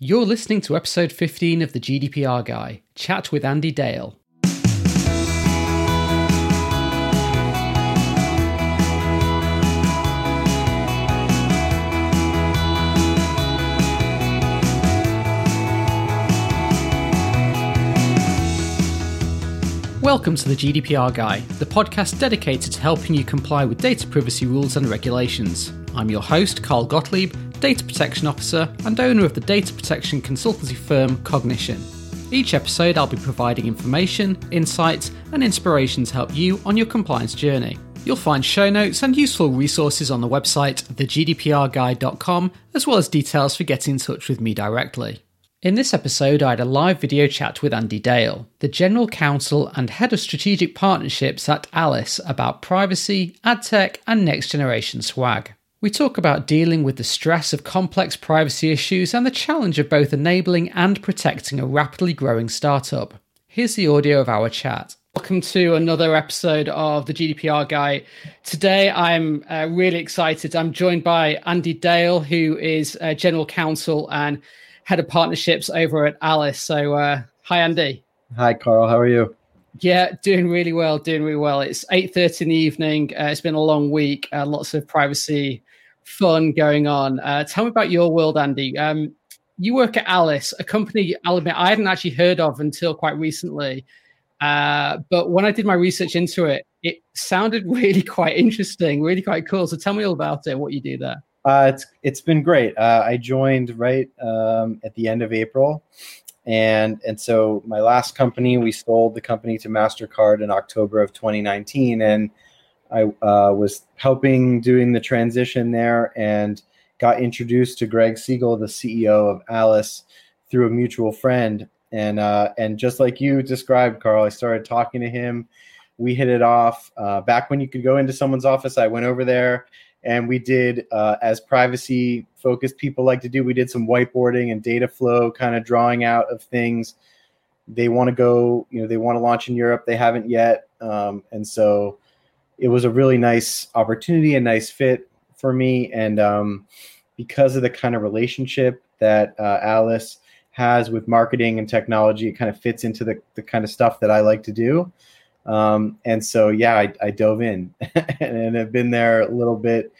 You're listening to episode 15 of the GDPR Guy, Chat with Andy Dale. Welcome to the GDPR Guy, the podcast dedicated to helping you comply with data privacy rules and regulations. I'm your host, Carl Gottlieb, Data Protection Officer and owner of the data protection consultancy firm Cognition. Each episode I'll be providing information, insights and inspiration to help you on your compliance journey. You'll find show notes and useful resources on the website thegdprguide.com, as well as details for getting in touch with me directly. In this episode, I had a live video chat with Andy Dale, the General Counsel and Head of Strategic Partnerships at Alyce, about privacy, ad tech, and next generation swag. We talk about dealing with the stress of complex privacy issues and the challenge of both enabling and protecting a rapidly growing startup. Here's the audio of our chat. Welcome to another episode of the GDPR Guy. Today, I'm really excited. I'm joined by Andy Dale, who is General Counsel and Head of Partnerships over at Alyce. So hi, Andy. Hi, Carl. How are you? Yeah, doing really well, It's 8:30 in the evening. It's been a long week. Lots of privacy fun going on. Tell me about your world, Andy. You work at Alyce, a company I'll admit I hadn't actually heard of until quite recently. But when I did my research into it, it sounded really quite interesting, really quite cool. So tell me all about it, what you do there. It's been great. I joined right at the end of April, and so my last company, we sold the company to MasterCard in October of 2019, and I was helping doing the transition there and got introduced to Greg Siegel, the CEO of Alyce, through a mutual friend. And just like you described, Carl, I started talking to him. We hit it off. Back when you could go into someone's office, I went over there. And we did, as privacy-focused people like to do, we did some whiteboarding and data flow, kind of drawing out of things. They want to go, you know, they want to launch in Europe. They haven't yet. And so it was a really nice opportunity, a nice fit for me. And because of the kind of relationship that Alyce has with marketing and technology, it kind of fits into the kind of stuff that I like to do. And so, yeah, I dove in and have been there a little bit,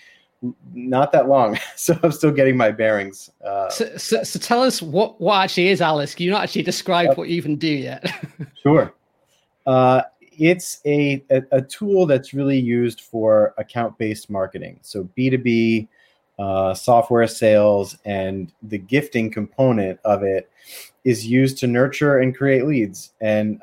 not that long. So I'm still getting my bearings. So tell us what actually is Alyce. Can you not actually describe what you even do yet? Sure. It's a tool that's really used for account-based marketing. So B2B, software sales, and the gifting component of it is used to nurture and create leads. And,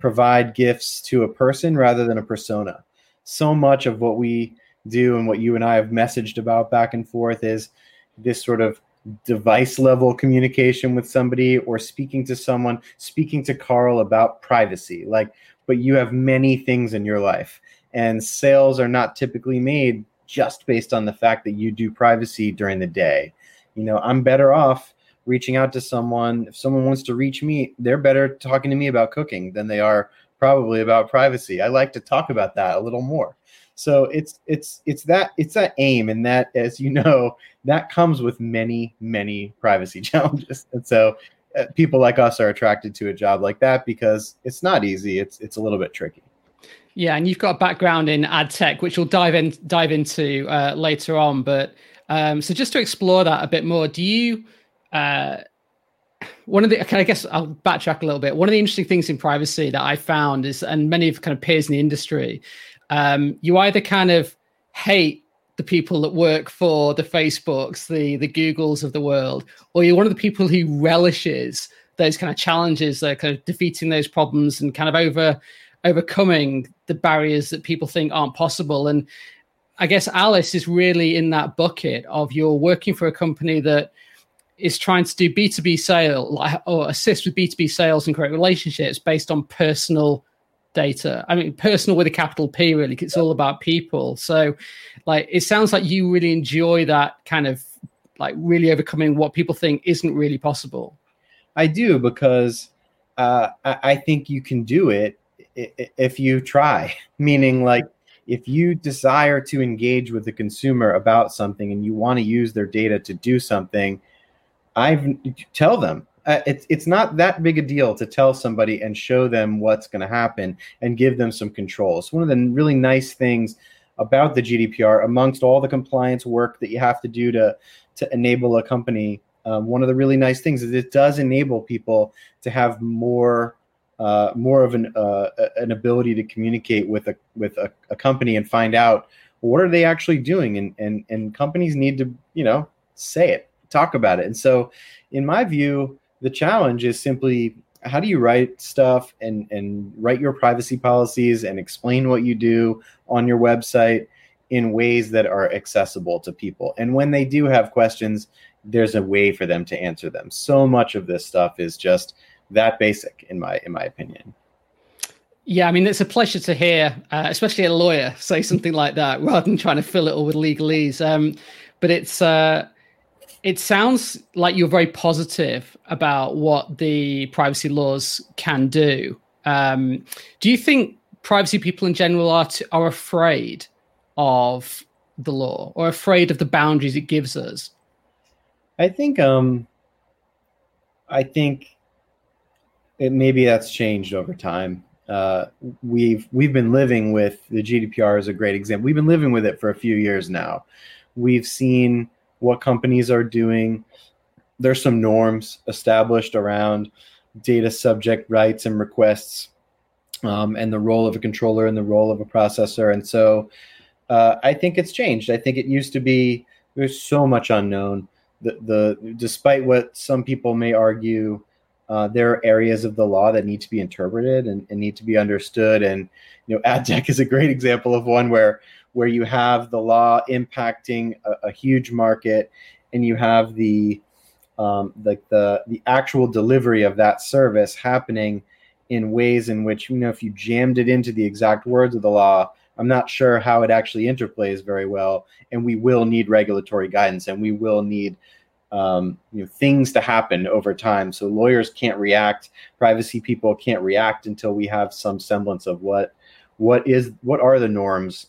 provide gifts to a person rather than a persona. So much of what we do and what you and I have messaged about back and forth is this sort of device level communication with somebody or speaking to someone, speaking to Carl about privacy. Like, but you have many things in your life, and sales are not typically made just based on the fact that you do privacy during the day. You know, I'm better off reaching out to someone. If someone wants to reach me, they're better talking to me about cooking than they are probably about privacy. I like to talk about that a little more. So it's that aim, and that, as you know, that comes with many, many privacy challenges. And so people like us are attracted to a job like that because it's not easy. It's a little bit tricky. Yeah. And you've got a background in ad tech, which we'll dive into later on. But so just to explore that a bit more, do you, I guess I'll backtrack a little bit. One of the interesting things in privacy that I found is, and many of kind of peers in the industry, you either kind of hate the people that work for the Facebooks, the Googles of the world, or you're one of the people who relishes those kind of challenges, that kind of defeating those problems and kind of overcoming the barriers that people think aren't possible. And I guess Alyce is really in that bucket of you're working for a company that is trying to do B2B sale or assist with B2B sales and create relationships based on personal data. I mean, personal with a capital P, really. It's all about people. So like, it sounds like you really enjoy that kind of like really overcoming what people think isn't really possible. I do, because I think you can do it if you try, meaning like, if you desire to engage with the consumer about something and you want to use their data to do something, tell them. It's not that big a deal to tell somebody and show them what's going to happen and give them some control. So one of the really nice things about the GDPR, amongst all the compliance work that you have to do to enable a company, one of the really nice things is it does enable people to have more of an ability to communicate with a company and find out what are they actually doing, and companies need to say it, talk about it. And so, in my view, the challenge is simply, how do you write stuff and write your privacy policies and explain what you do on your website in ways that are accessible to people? And when they do have questions, there's a way for them to answer them. So much of this stuff is just that basic, in my opinion. Yeah, I mean, it's a pleasure to hear, especially a lawyer say something like that, rather than trying to fill it all with legalese. But it's... It sounds like you're very positive about what the privacy laws can do. Do you think privacy people in general are afraid of the law or afraid of the boundaries it gives us? I think it, maybe that's changed over time. We've been living with the GDPR is a great example. We've been living with it for a few years now. We've seen what companies are doing. There's some norms established around data subject rights and requests, and the role of a controller and the role of a processor. And so I think it's changed. I think it used to be, there's so much unknown. Despite what some people may argue, there are areas of the law that need to be interpreted and need to be understood. And ad tech is a great example of one where you have the law impacting a huge market, and you have the actual delivery of that service happening in ways in which, if you jammed it into the exact words of the law, I'm not sure how it actually interplays very well. And we will need regulatory guidance, and we will need things to happen over time. So lawyers can't react, privacy people can't react until we have some semblance of what are the norms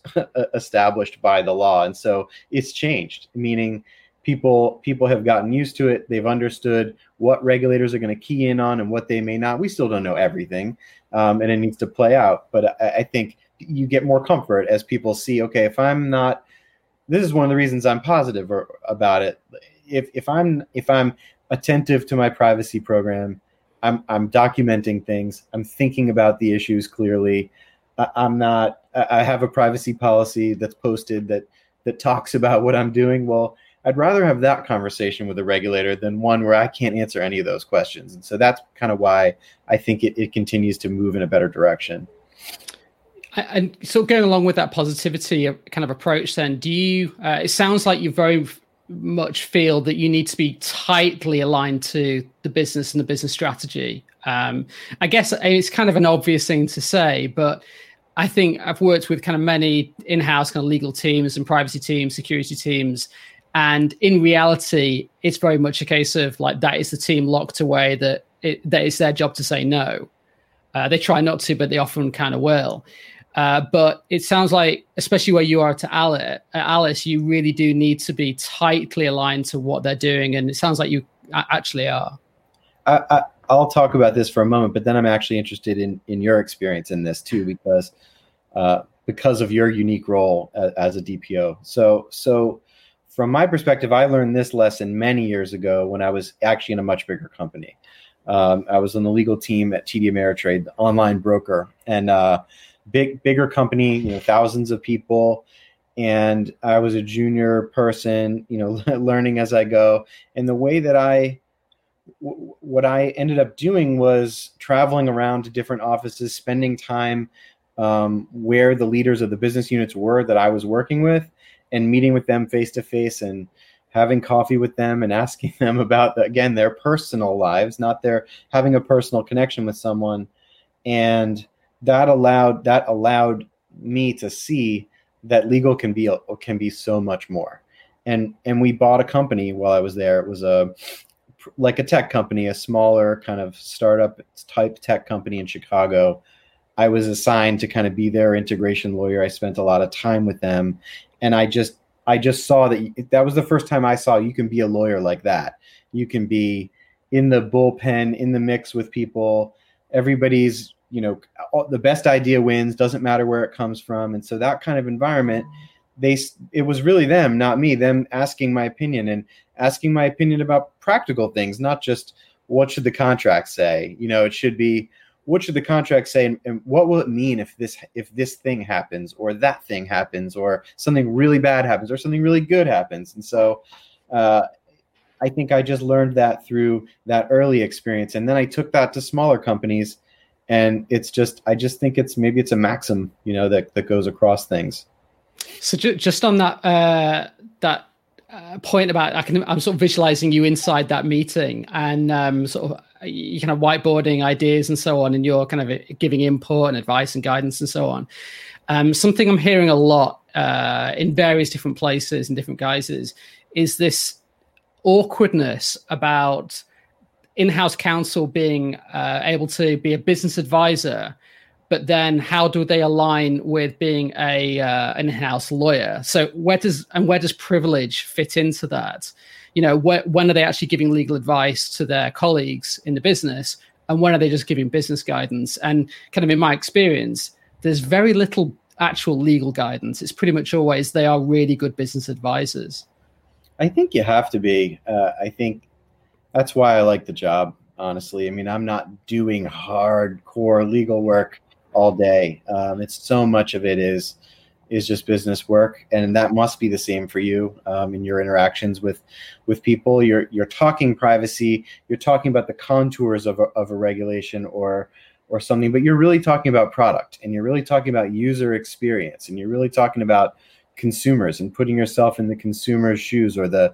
established by the law. And so it's changed, meaning people have gotten used to it. They've understood what regulators are going to key in on and what they may not. We still don't know everything, and it needs to play out. But I think you get more comfort as people see, okay, this is one of the reasons I'm positive about it. If I'm attentive to my privacy program, I'm documenting things, I'm thinking about the issues clearly, I have a privacy policy that's posted that talks about what I'm doing. Well, I'd rather have that conversation with a regulator than one where I can't answer any of those questions. And so that's kind of why I think it continues to move in a better direction. And so going along with that positivity kind of approach, then, do you, it sounds like you very much feel that you need to be tightly aligned to the business and the business strategy. I guess it's kind of an obvious thing to say, but I think I've worked with kind of many in-house kind of legal teams and privacy teams, security teams. And in reality, it's very much a case of like, that is the team locked away, that it's their job to say no. They try not to, but they often kind of will. But it sounds like, especially where you are to Alyce, you really do need to be tightly aligned to what they're doing. And it sounds like you actually are. I'll talk about this for a moment, but then I'm actually interested in your experience in this too, because of your unique role as a DPO. So from my perspective, I learned this lesson many years ago when I was actually in a much bigger company. I was on the legal team at TD Ameritrade, the online broker, and bigger company, thousands of people. And I was a junior person, learning as I go. And the way that what I ended up doing was traveling around to different offices, spending time where the leaders of the business units were that I was working with, and meeting with them face to face and having coffee with them and asking them about, again, their personal lives, not their having a personal connection with someone. And that allowed me to see that legal can be so much more. And we bought a company while I was there. It was like a tech company, a smaller kind of startup type tech company in Chicago. I was assigned to kind of be their integration lawyer. I spent a lot of time with them, and I just, I just saw that that was the first time I saw you can be a lawyer like that. You can be in the bullpen, in the mix with people. Everybody's, you know, the best idea wins, doesn't matter where it comes from. And so that kind of environment, it was really them, not me, them asking my opinion and asking my opinion about practical things, not just what should the contract say? You know, it should be, what should the contract say? And what will it mean if this thing happens or that thing happens or something really bad happens or something really good happens? And so I think I just learned that through that early experience. And then I took that to smaller companies, and it's just, I just think maybe it's a maxim, you know, that goes across things. So just on that point about, I'm sort of visualizing you inside that meeting and sort of you kind of whiteboarding ideas and so on, and you're kind of giving input and advice and guidance and so on. Something I'm hearing a lot in various different places and different guises is this awkwardness about in-house counsel being able to be a business advisor, but then how do they align with being an in-house lawyer? So where does privilege fit into that? You know, when are they actually giving legal advice to their colleagues in the business, and when are they just giving business guidance? And kind of in my experience, there's very little actual legal guidance. It's pretty much always they are really good business advisors. I think you have to be. I think that's why I like the job, honestly. I mean, I'm not doing hardcore legal work all day. It's so much of it is just business work, and that must be the same for you in your interactions with people. You're talking privacy. You're talking about the contours of a regulation or something, but you're really talking about product, and you're really talking about user experience, and you're really talking about consumers and putting yourself in the consumer's shoes or the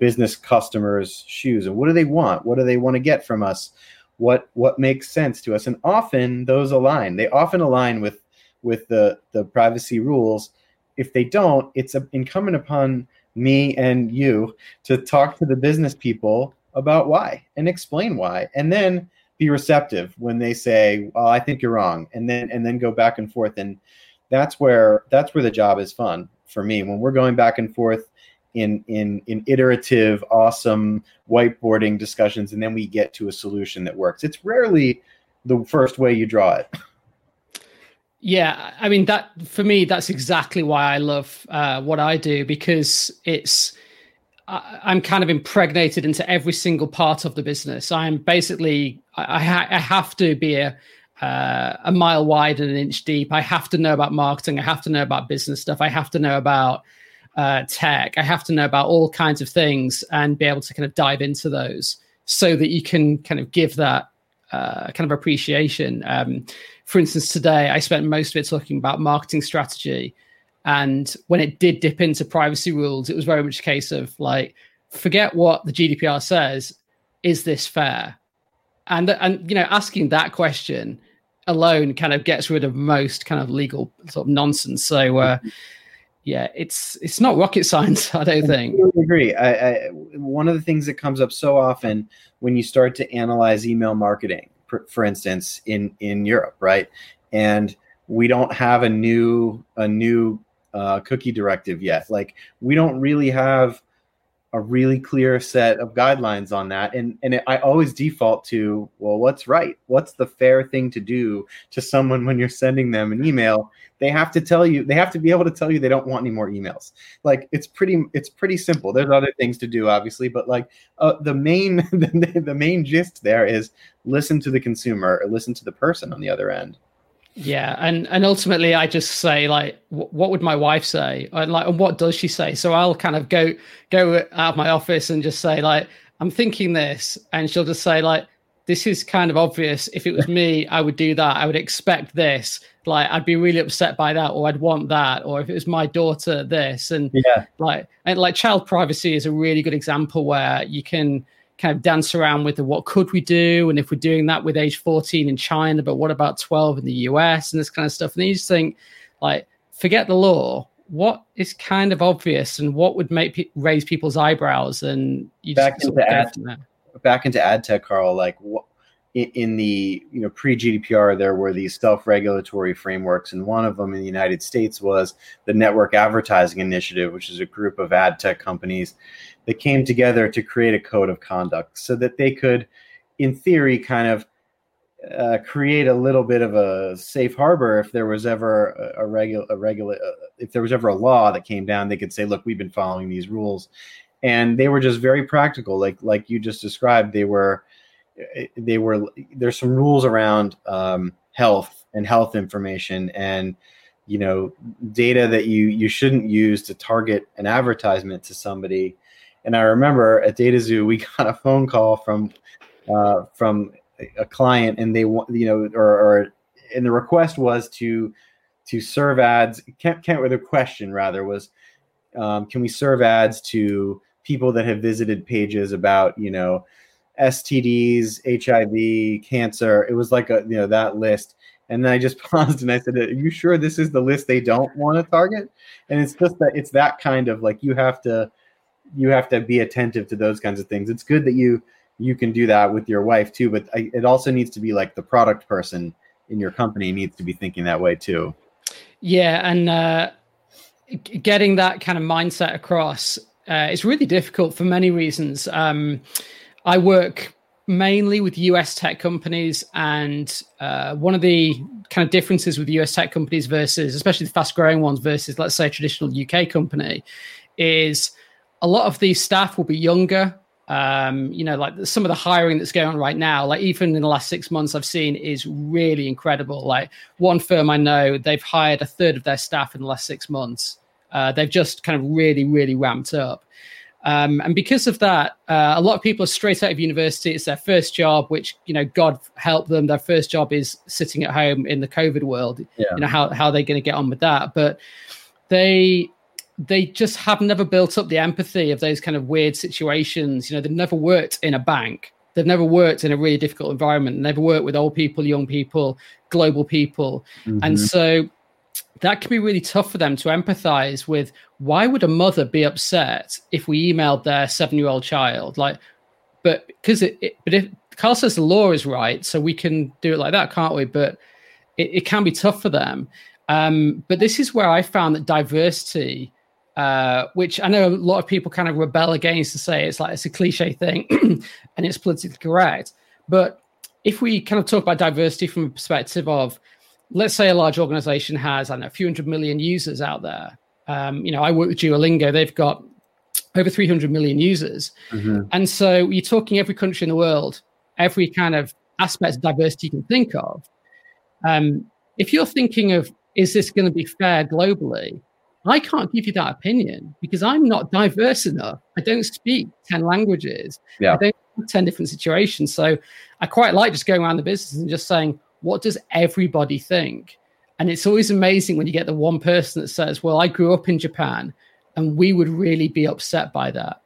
business customer's shoes. And what do they want? What do they want to get from us? What makes sense to us? And often those align. They often align with the privacy rules. If they don't, it's incumbent upon me and you to talk to the business people about why and explain why, and then be receptive when they say, well, I think you're wrong. And then go back and forth. And that's where the job is fun. For me, when we're going back and forth in iterative, awesome whiteboarding discussions, and then we get to a solution that works, it's rarely the first way you draw it. Yeah, I mean, that for me, that's exactly why I love what I do, because I'm kind of impregnated into every single part of the business. I'm basically, I have to be a mile wide and an inch deep. I have to know about marketing. I have to know about business stuff. I have to know about tech. I have to know about all kinds of things and be able to kind of dive into those so that you can kind of give that kind of appreciation. For instance, today I spent most of it talking about marketing strategy. And when it did dip into privacy rules, it was very much a case of like, forget what the GDPR says. Is this fair? And you know, asking that question alone kind of gets rid of most kind of legal sort of nonsense. So yeah, it's not rocket science, I don't think. I agree. I one of the things that comes up so often when you start to analyze email marketing, for instance, in Europe, right? And we don't have a new cookie directive yet. Like, we don't really have a really clear set of guidelines on that. And I always default to, well, what's right? What's the fair thing to do to someone when you're sending them an email? They have to tell you, they have to be able to tell you they don't want any more emails. Like, it's pretty simple. There's other things to do, obviously, but like the main gist there is listen to the consumer or listen to the person on the other end. Yeah. And ultimately I just say, like, what would my wife say? And what does she say? So I'll kind of go out of my office and just say, like, I'm thinking this. And she'll just say, like, this is kind of obvious. If it was me, I would do that. I would expect this. Like, I'd be really upset by that, or I'd want that. Or if it was my daughter, this. And yeah, like child privacy is a really good example where you can kind of dance around with the, what could we do? And if we're doing that with age 14 in China, but what about 12 in the US and this kind of stuff? And then you just think, like, forget the law. What is kind of obvious and what would make raise people's eyebrows? And you back just into ad tech, Carl. Like, in the pre-GDPR, there were these self-regulatory frameworks, and one of them in the United States was the Network Advertising Initiative, which is a group of ad tech companies that came together to create a code of conduct so that they could, in theory, kind of create a little bit of a safe harbor if there was ever if there was ever a law that came down, they could say, "Look, we've been following these rules," and they were just very practical, like you just described. They were there's some rules around health and health information and data that you shouldn't use to target an advertisement to somebody. And I remember at Data Zoo we got a phone call from a client, and they want and the request was to serve ads. The question rather was, can we serve ads to people that have visited pages about STDs, HIV, cancer? It was like that list. And then I just paused and I said, "Are you sure this is the list they don't want to target?" And it's just that it's that kind of like you have to be attentive to those kinds of things. It's good that you can do that with your wife too, but it also needs to be like the product person in your company needs to be thinking that way too. Yeah, and getting that kind of mindset across is really difficult for many reasons. I work mainly with US tech companies, and one of the kind of differences with US tech companies versus, especially the fast growing ones versus, let's say, a traditional UK company, is a lot of these staff will be younger. Like some of the hiring that's going on right now, like even in the last 6 months I've seen is really incredible. Like one firm I know, they've hired a third of their staff in the last 6 months. They've just kind of really, really ramped up. And because of that, a lot of people are straight out of university. It's their first job, which, God help them. Their first job is sitting at home in the COVID world. Yeah. How are they going to get on with that? But they just have never built up the empathy of those kind of weird situations. They've never worked in a bank. They've never worked in a really difficult environment. They've never worked with old people, young people, global people. Mm-hmm. And so that can be really tough for them to empathize with. Why would a mother be upset if we emailed their 7-year-old child? But if Carl says the law is right, so we can do it like that, can't we? But it can be tough for them. But this is where I found that diversity, which I know a lot of people kind of rebel against to say it's a cliche thing and it's politically correct. But if we kind of talk about diversity from a perspective of, let's say a large organization has, a few hundred million users out there. I work with Duolingo. They've got over 300 million users. Mm-hmm. And so you're talking every country in the world, every kind of aspect of diversity you can think of. If you're thinking of, is this going to be fair globally? I can't give you that opinion because I'm not diverse enough. I don't speak 10 languages. Yeah. I don't have 10 different situations. So I quite like just going around the business and just saying, what does everybody think? And it's always amazing when you get the one person that says, well, I grew up in Japan and we would really be upset by that.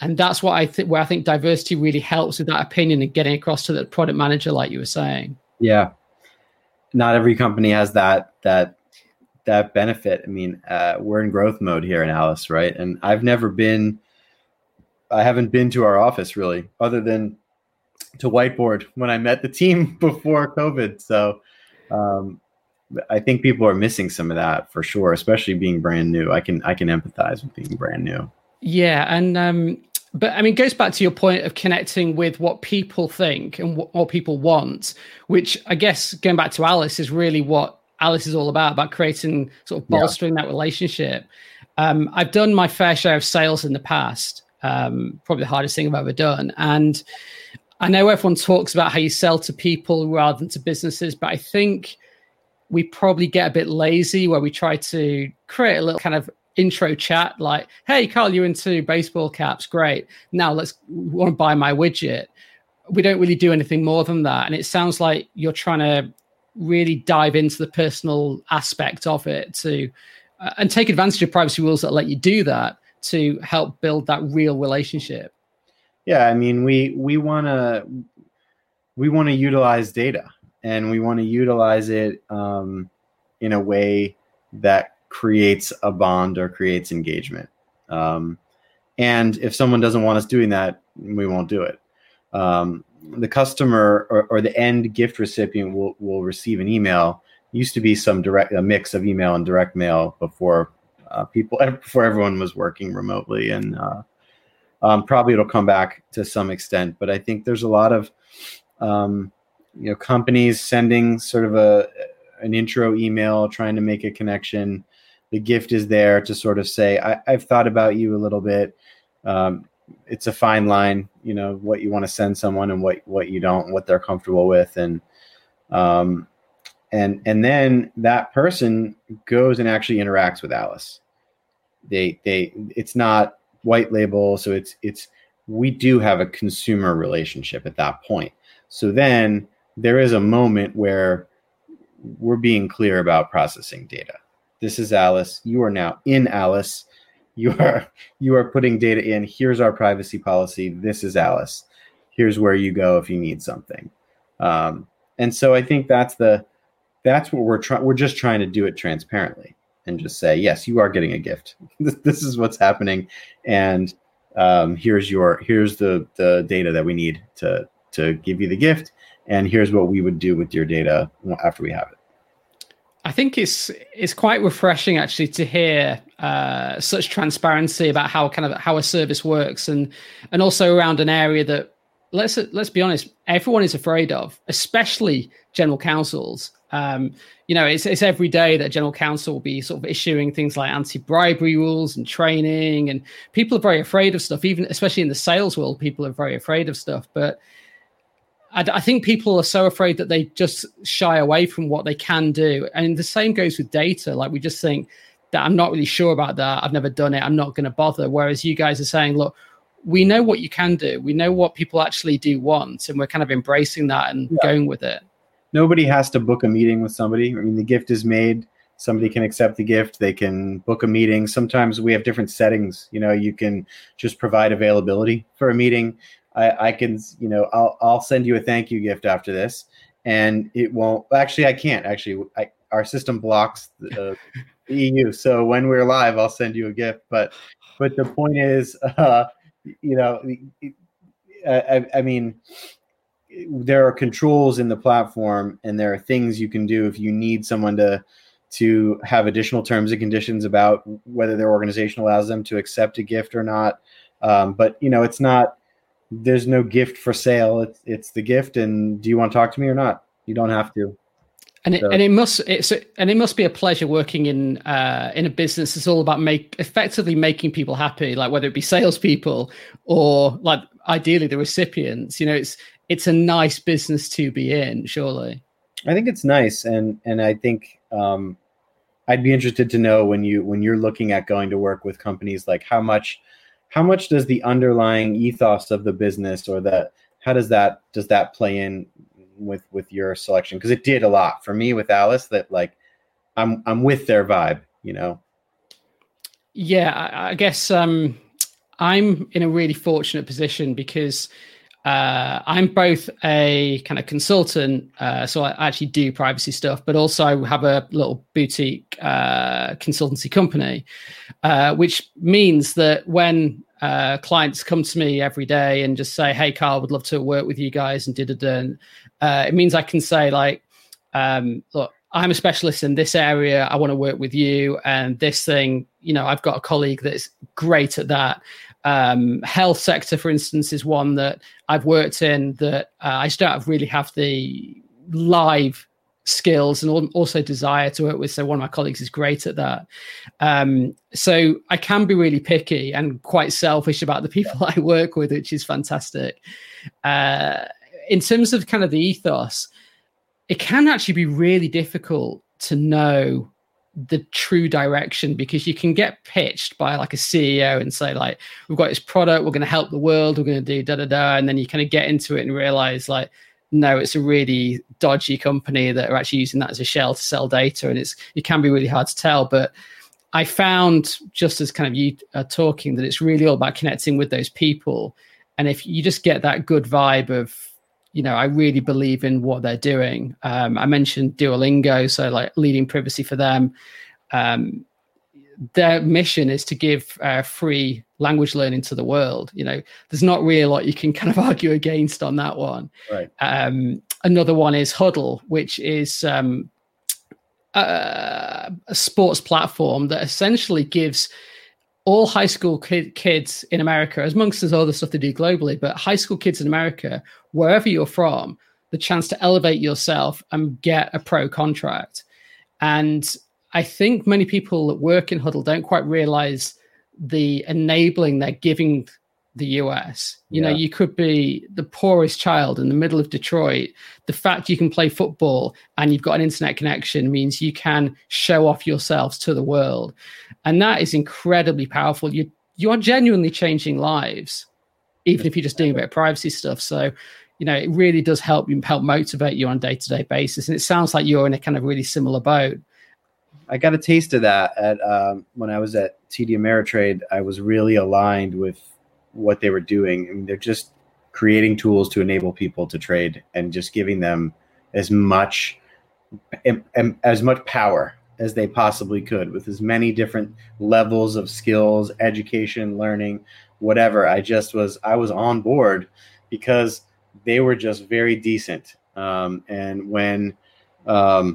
And that's what where I think diversity really helps with that opinion and getting across to the product manager, like you were saying. Yeah. Not every company has that benefit. We're in growth mode here in Alyce, right? And I haven't been to our office really, other than to whiteboard when I met the team before COVID. So I think people are missing some of that for sure, especially being brand new. I can empathize with being brand new. Yeah. And, it goes back to your point of connecting with what people think and what people want, which I guess going back to Alyce is really what Alyce is all about creating, sort of bolstering that relationship. I've done my fair share of sales in the past, probably the hardest thing I've ever done. And I know everyone talks about how you sell to people rather than to businesses, but I think we probably get a bit lazy where we try to create a little kind of intro chat like, hey, Carl, you're into baseball caps. Great. Now we want to buy my widget. We don't really do anything more than that. And it sounds like you're trying to really dive into the personal aspect of it and take advantage of privacy rules that let you do that to help build that real relationship. Yeah, we want to utilize data, and we want to utilize it in a way that creates a bond or creates engagement. And if someone doesn't want us doing that, we won't do it. the customer or the end gift recipient will receive an email. It used to be a mix of email and direct mail before everyone was working remotely, and probably it'll come back to some extent. But I think there's a lot of companies sending sort of an intro email, trying to make a connection. The gift is there to sort of say, I've thought about you a little bit. It's a fine line, what you want to send someone and what you don't, what they're comfortable with. And then that person goes and actually interacts with Alyce. It's not white label. So we do have a consumer relationship at that point. So then there is a moment where we're being clear about processing data. This is Alyce. You are now in Alyce. You are putting data in. Here's our privacy policy. This is Alyce. Here's where you go if you need something. And so I think that's what we're trying. We're just trying to do it transparently and just say, yes, you are getting a gift. This is what's happening, and here's the data that we need to give you the gift, and here's what we would do with your data after we have it. I think it's quite refreshing actually to hear such transparency about how a service works, and also around an area that, let's be honest, everyone is afraid of, especially general counsels. It's every day that general counsel will be sort of issuing things like anti-bribery rules and training, and people are very afraid of stuff. Even especially in the sales world, people are very afraid of stuff, but I think people are so afraid that they just shy away from what they can do. And the same goes with data. Like, we just think that I'm not really sure about that. I've never done it. I'm not going to bother. Whereas you guys are saying, look, we know what you can do. We know what people actually do want. And we're kind of embracing that and going with it. Nobody has to book a meeting with somebody. I mean, the gift is made. Somebody can accept the gift. They can book a meeting. Sometimes we have different settings. You can just provide availability for a meeting. I can, I'll send you a thank you gift after this, and it won't. Actually, I can't. Actually, our system blocks the EU. So when we're live, I'll send you a gift. But the point is, I mean, there are controls in the platform, and there are things you can do if you need someone to have additional terms and conditions about whether their organization allows them to accept a gift or not. It's not. There's no gift for sale. It's the gift, and do you want to talk to me or not? You don't have to. And it must be a pleasure working in a business that's all about effectively making people happy, like whether it be salespeople or like ideally the recipients. It's a nice business to be in, surely. I think it's nice, and I think I'd be interested to know when you're looking at going to work with companies, like how much does the underlying ethos of the business, or how does that play in with your selection? Because it did a lot for me with Alyce, that like I'm with their vibe, Yeah, I guess I'm in a really fortunate position because I'm both a kind of consultant, so I actually do privacy stuff, but also I have a little boutique consultancy company, which means that when clients come to me every day and just say, hey, Carl, would love to work with you guys and it means I can say like, look, I'm a specialist in this area. I want to work with you and this thing. I've got a colleague that's great at that. Health sector, for instance, is one that I've worked in that I just don't really have the live skills and also desire to work with. So one of my colleagues is great at that. So I can be really picky and quite selfish about the people I work with, which is fantastic. In terms of kind of the ethos, it can actually be really difficult to know the true direction, because you can get pitched by like a CEO and say like, we've got this product, we're going to help the world, we're going to do da da da, and then you kind of get into it and realize like, no, it's a really dodgy company that are actually using that as a shell to sell data, and it can be really hard to tell. But I found, just as kind of you are talking, that it's really all about connecting with those people, and if you just get that good vibe of, I really believe in what they're doing. I mentioned Duolingo, so like leading privacy for them. their mission is to give free language learning to the world. You know, there's not really a lot you can kind of argue against on that one. Right. Another one is Hudl, which is a sports platform that essentially gives all high school kids in America, amongst there's other stuff they do globally, but high school kids in America, wherever you're from, the chance to elevate yourself and get a pro contract. And I think many people that work in Hudl don't quite realize the enabling they're giving the US. You know, you could be the poorest child in the middle of Detroit. The fact you can play football and you've got an internet connection means you can show off yourselves to the world. And that is incredibly powerful. You are genuinely changing lives, even if you're just doing a bit of privacy stuff. So, you know, it really does help motivate you on a day-to-day basis. And it sounds like you're in a kind of really similar boat. I got a taste of that at when I was at TD Ameritrade. I was really aligned with what they were doing. I mean, they're just creating tools to enable people to trade and just giving them as much power as they possibly could with as many different levels of skills, education, learning, whatever. I was on board because they were just very decent. When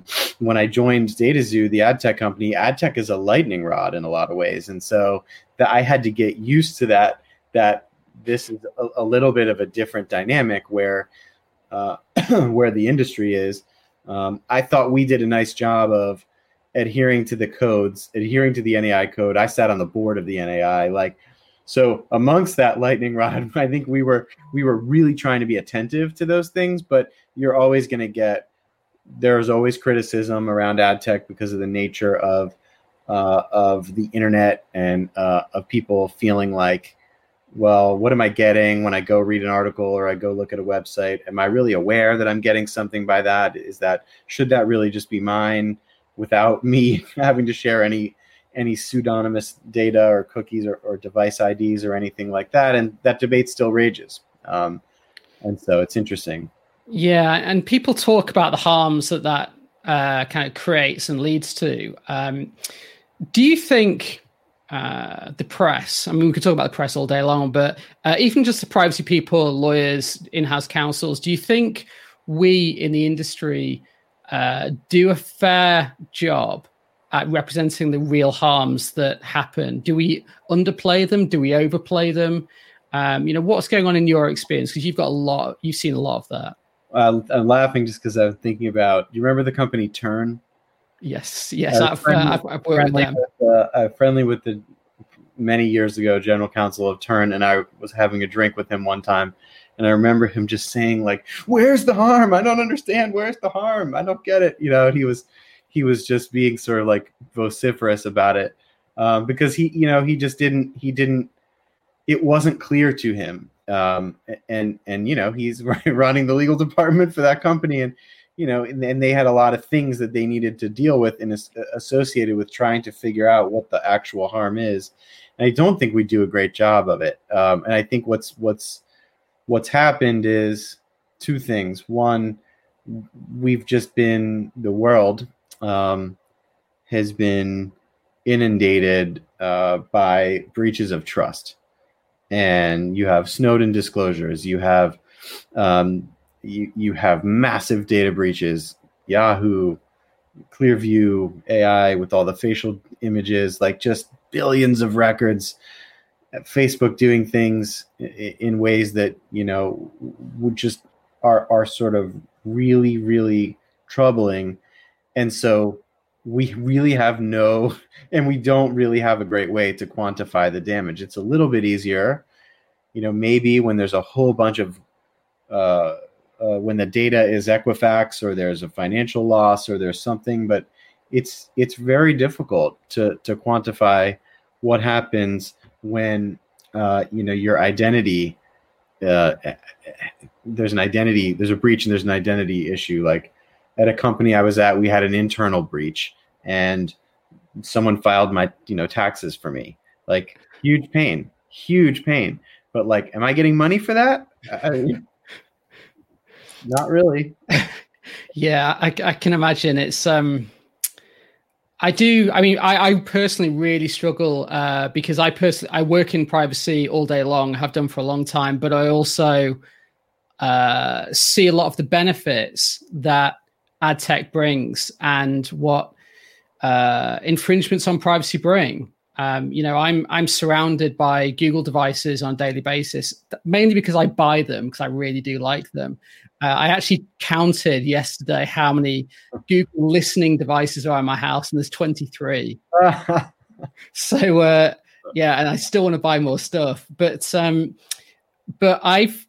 I joined Data Zoo, the ad tech company, ad tech is a lightning rod in a lot of ways. And so I had to get used to that this is a little bit of a different dynamic where the industry is. I thought we did a nice job of adhering to the codes, adhering to the NAI code. I sat on the board of the NAI. So amongst that lightning rod, I think we were really trying to be attentive to those things, but there's always criticism around ad tech because of the nature of the internet and of people feeling like, well, what am I getting when I go read an article or I go look at a website? Am I really aware that I'm getting something by that? Should that really just be mine without me having to share any pseudonymous data or cookies or device IDs or anything like that? And that debate still rages. And so it's interesting. Yeah, and people talk about the harms that kind of creates and leads to. Do you think the press, I mean, we could talk about the press all day long, but even just the privacy people, lawyers, in-house counsels, do you think we in the industry do a fair job at representing the real harms that happen? Do we underplay them? Do we overplay them? You know, what's going on in your experience? Because you've seen a lot of that. I'm laughing just because I was thinking about, do you remember the company Turn? Yes. I've worked with them. I'm friendly with the many years ago general counsel of Turn, and I was having a drink with him one time, and I remember him just saying, like, where's the harm? I don't understand. Where's the harm? I don't get it. You know, and he was just being sort of like vociferous about it because it wasn't clear to him. And you know, he's running the legal department for that company, and you know, and they had a lot of things that they needed to deal with and associated with trying to figure out what the actual harm is. And I don't think we do a great job of it. And I think what's happened is two things. One, we've just been, the world has been inundated by breaches of trust. And you have Snowden disclosures. You have you have massive data breaches. Yahoo, Clearview AI with all the facial images, like just billions of records. Facebook doing things in ways that, you know, would just are sort of really, really troubling. And so we really have we don't really have a great way to quantify the damage. It's a little bit easier, you know, maybe when there's a whole bunch of, when the data is Equifax or there's a financial loss or there's something, but it's very difficult to quantify what happens when, you know, your identity, there's a breach and there's an identity issue. Like, at a company I was at, we had an internal breach, and someone filed my, you know, taxes for me. Like, huge pain. But like, am I getting money for that? Not really. Yeah, I can imagine. It's I do. I mean, I personally really struggle because I work in privacy all day long, have done for a long time, but I also see a lot of the benefits that ad tech brings and what infringements on privacy bring. I'm surrounded by Google devices on a daily basis, mainly because I buy them because I really do like them. I actually counted yesterday how many Google listening devices are in my house, and there's 23. So, and I still want to buy more stuff. But I've,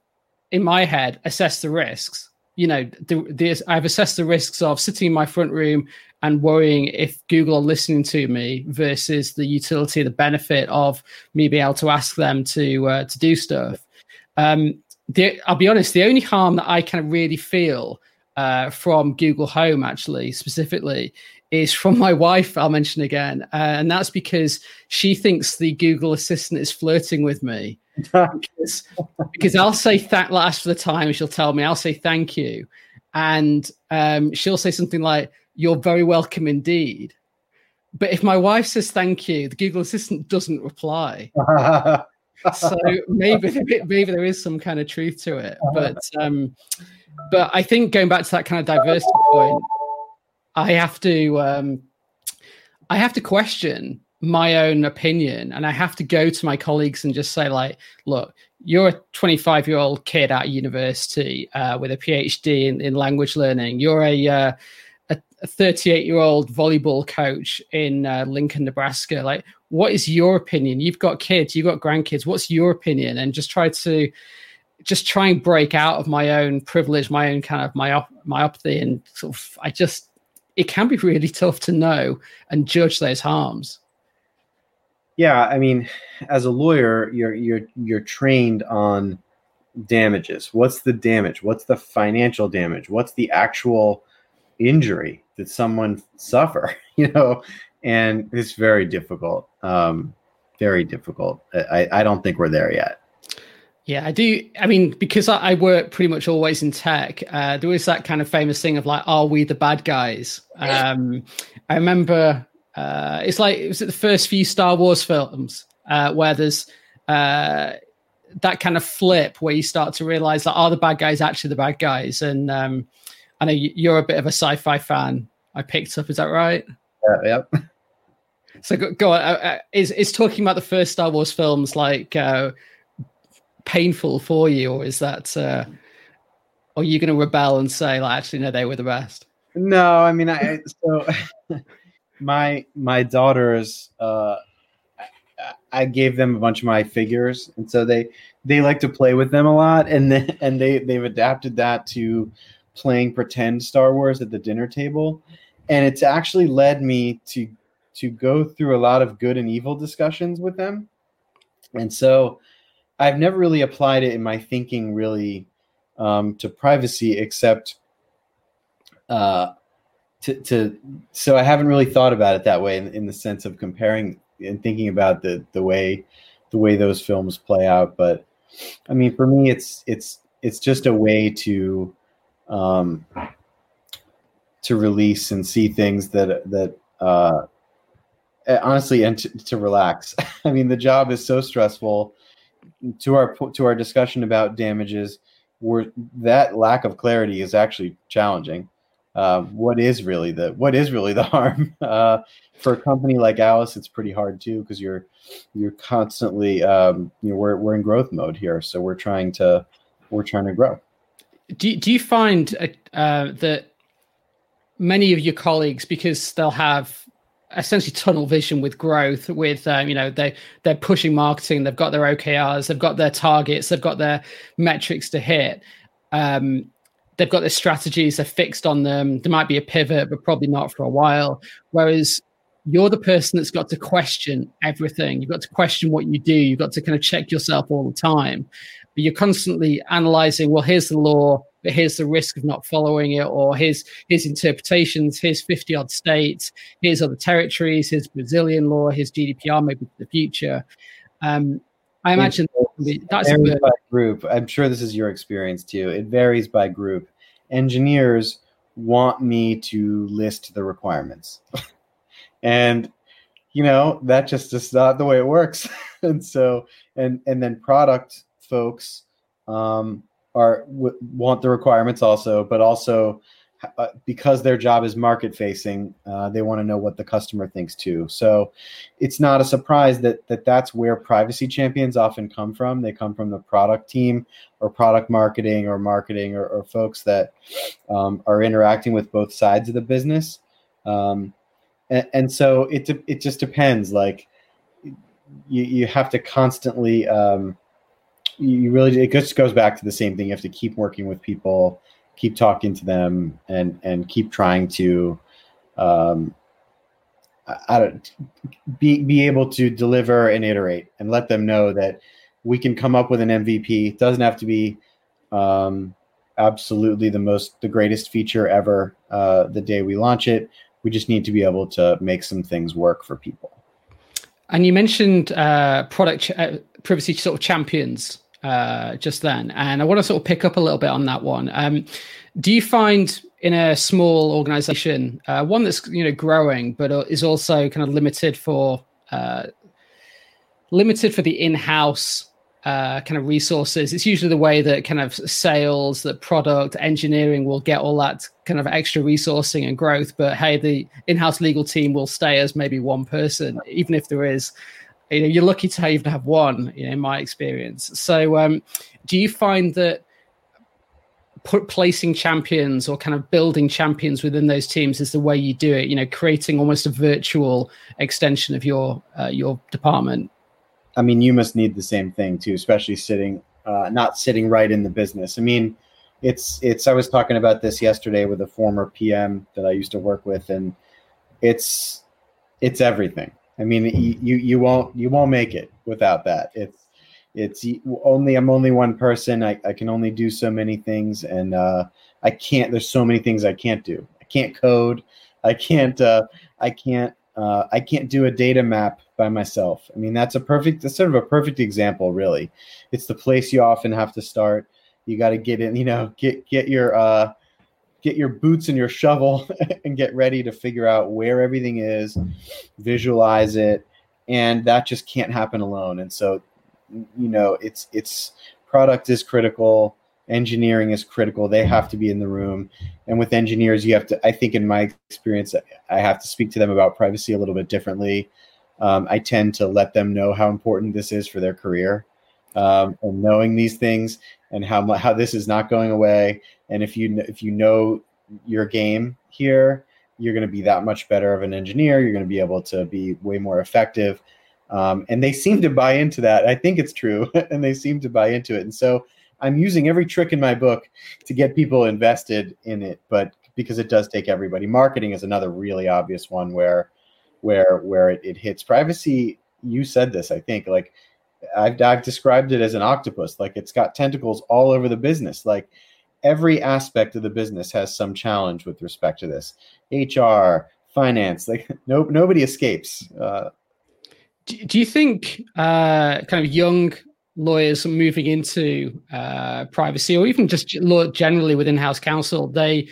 in my head, assessed the risks. You know, I've assessed the risks of sitting in my front room and worrying if Google are listening to me versus the utility, the benefit of me being able to ask them to do stuff. I'll be honest, the only harm that I kind of really feel from Google Home, actually, specifically, is from my wife, I'll mention again. And that's because she thinks the Google Assistant is flirting with me. because I'll say ask for the time, and she'll tell me, I'll say thank you. And she'll say something like, "You're very welcome indeed." But if my wife says thank you, the Google Assistant doesn't reply. So maybe there is some kind of truth to it, but I think going back to that kind of diversity point, I have to question my own opinion, and I have to go to my colleagues and just say, like, look, you're a 25-year-old kid out of university with a PhD in language learning. You're a 38-year-old volleyball coach in Lincoln, Nebraska. Like, what is your opinion? You've got kids, you've got grandkids. What's your opinion? And just try and break out of my own privilege, my own kind of myopathy. And sort of, it can be really tough to know and judge those harms. Yeah. I mean, as a lawyer, you're trained on damages. What's the damage? What's the financial damage? What's the actual injury that someone suffer, and it's very difficult. I don't think we're there yet. Yeah, I do. I mean, because I work pretty much always in tech, there is that kind of famous thing of like, are we the bad guys? I remember it was the first few Star Wars films where there's that kind of flip where you start to realize that are the bad guys actually the bad guys? And I know you're a bit of a sci-fi fan, I picked up. Is that right? Yeah. Yep. So go on. Is talking about the first Star Wars films like painful for you, or is that? Or are you going to rebel and say, like, actually, no, they were the best? No, I mean, my daughters, I gave them a bunch of my figures, and so they like to play with them a lot, and they've adapted that to playing pretend Star Wars at the dinner table. And it's actually led me to go through a lot of good and evil discussions with them. And so I've never really applied it in my thinking really to privacy, except so I haven't really thought about it that way in the sense of comparing and thinking about the way those films play out. But I mean, for me, it's just a way to release and see things that honestly, and to relax. I mean, the job is so stressful. To our discussion about damages, that lack of clarity is actually challenging. What is really the harm for a company like Alyce? It's pretty hard too, because you're constantly we're in growth mode here, so we're trying to grow. Do you find that many of your colleagues, because they'll have essentially tunnel vision with growth, with they're pushing marketing, they've got their OKRs, they've got their targets, they've got their metrics to hit, they've got their strategies, they're fixed on them. There might be a pivot, but probably not for a while. Whereas you're the person that's got to question everything. You've got to question what you do. You've got to kind of check yourself all the time. But you're constantly analyzing, well, here's the law, but here's the risk of not following it, or here's interpretations, here's 50-odd states, here's other territories, here's Brazilian law, here's GDPR, maybe for the future. I imagine that's a bit... by group. I'm sure this is your experience too. It varies by group. Engineers want me to list the requirements. And, you know, that just is not the way it works. And so, and then product folks want the requirements also, but also because their job is market facing, they want to know what the customer thinks too. So it's not a surprise that that's where privacy champions often come from. They come from the product team or product marketing or folks that are interacting with both sides of the business. And so it just depends. Like you have to constantly, it just goes back to the same thing. You have to keep working with people, keep talking to them, and keep trying to, be able to deliver and iterate and let them know that we can come up with an MVP. It doesn't have to be absolutely the greatest feature ever the day we launch it. We just need to be able to make some things work for people. And you mentioned privacy sort of champions just then. And I want to sort of pick up a little bit on that one. Do you find in a small organization, one that's, you know, growing, but is also kind of limited for the in-house kind of resources? It's usually the way that kind of sales, that product, engineering will get all that kind of extra resourcing and growth. But hey, the in-house legal team will stay as maybe one person, even if there is, you know, you're lucky to even have one, you know, in my experience. So do you find that placing champions or kind of building champions within those teams is the way you do it, you know, creating almost a virtual extension of your department? I mean, you must need the same thing too, especially not sitting right in the business. I mean, I was talking about this yesterday with a former PM that I used to work with, and it's everything. I mean, you won't make it without that. I'm only one person. I can only do so many things, and there's so many things I can't do. I can't code. I can't do a data map by myself. I mean, that's sort of a perfect example, really. It's the place you often have to start. You got to get in, you know, get your boots and your shovel and get ready to figure out where everything is, visualize it. And that just can't happen alone. And so, you know, it's product is critical. Engineering is critical. They have to be in the room. And with engineers, you have to, I think in my experience, I have to speak to them about privacy a little bit differently. I tend to let them know how important this is for their career, and knowing these things and how this is not going away. And if you know your game here, you're going to be that much better of an engineer. You're going to be able to be way more effective. And they seem to buy into that. I think it's true. And they seem to buy into it. And so I'm using every trick in my book to get people invested in it, but because it does take everybody. Marketing is another really obvious one where it hits privacy. You said this, I think, like I've described it as an octopus. Like it's got tentacles all over the business. Like every aspect of the business has some challenge with respect to this. HR, finance, like nobody escapes. Do you think kind of young lawyers moving into privacy, or even just law generally with in-house counsel, they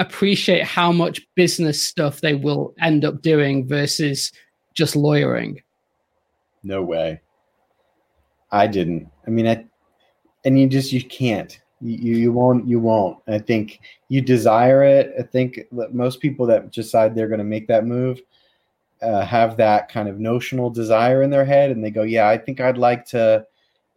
appreciate how much business stuff they will end up doing versus just lawyering? No way. I didn't. I mean, you can't. You won't. I think you desire it. I think most people that decide they're going to make that move have that kind of notional desire in their head, and they go, yeah, I think I'd like to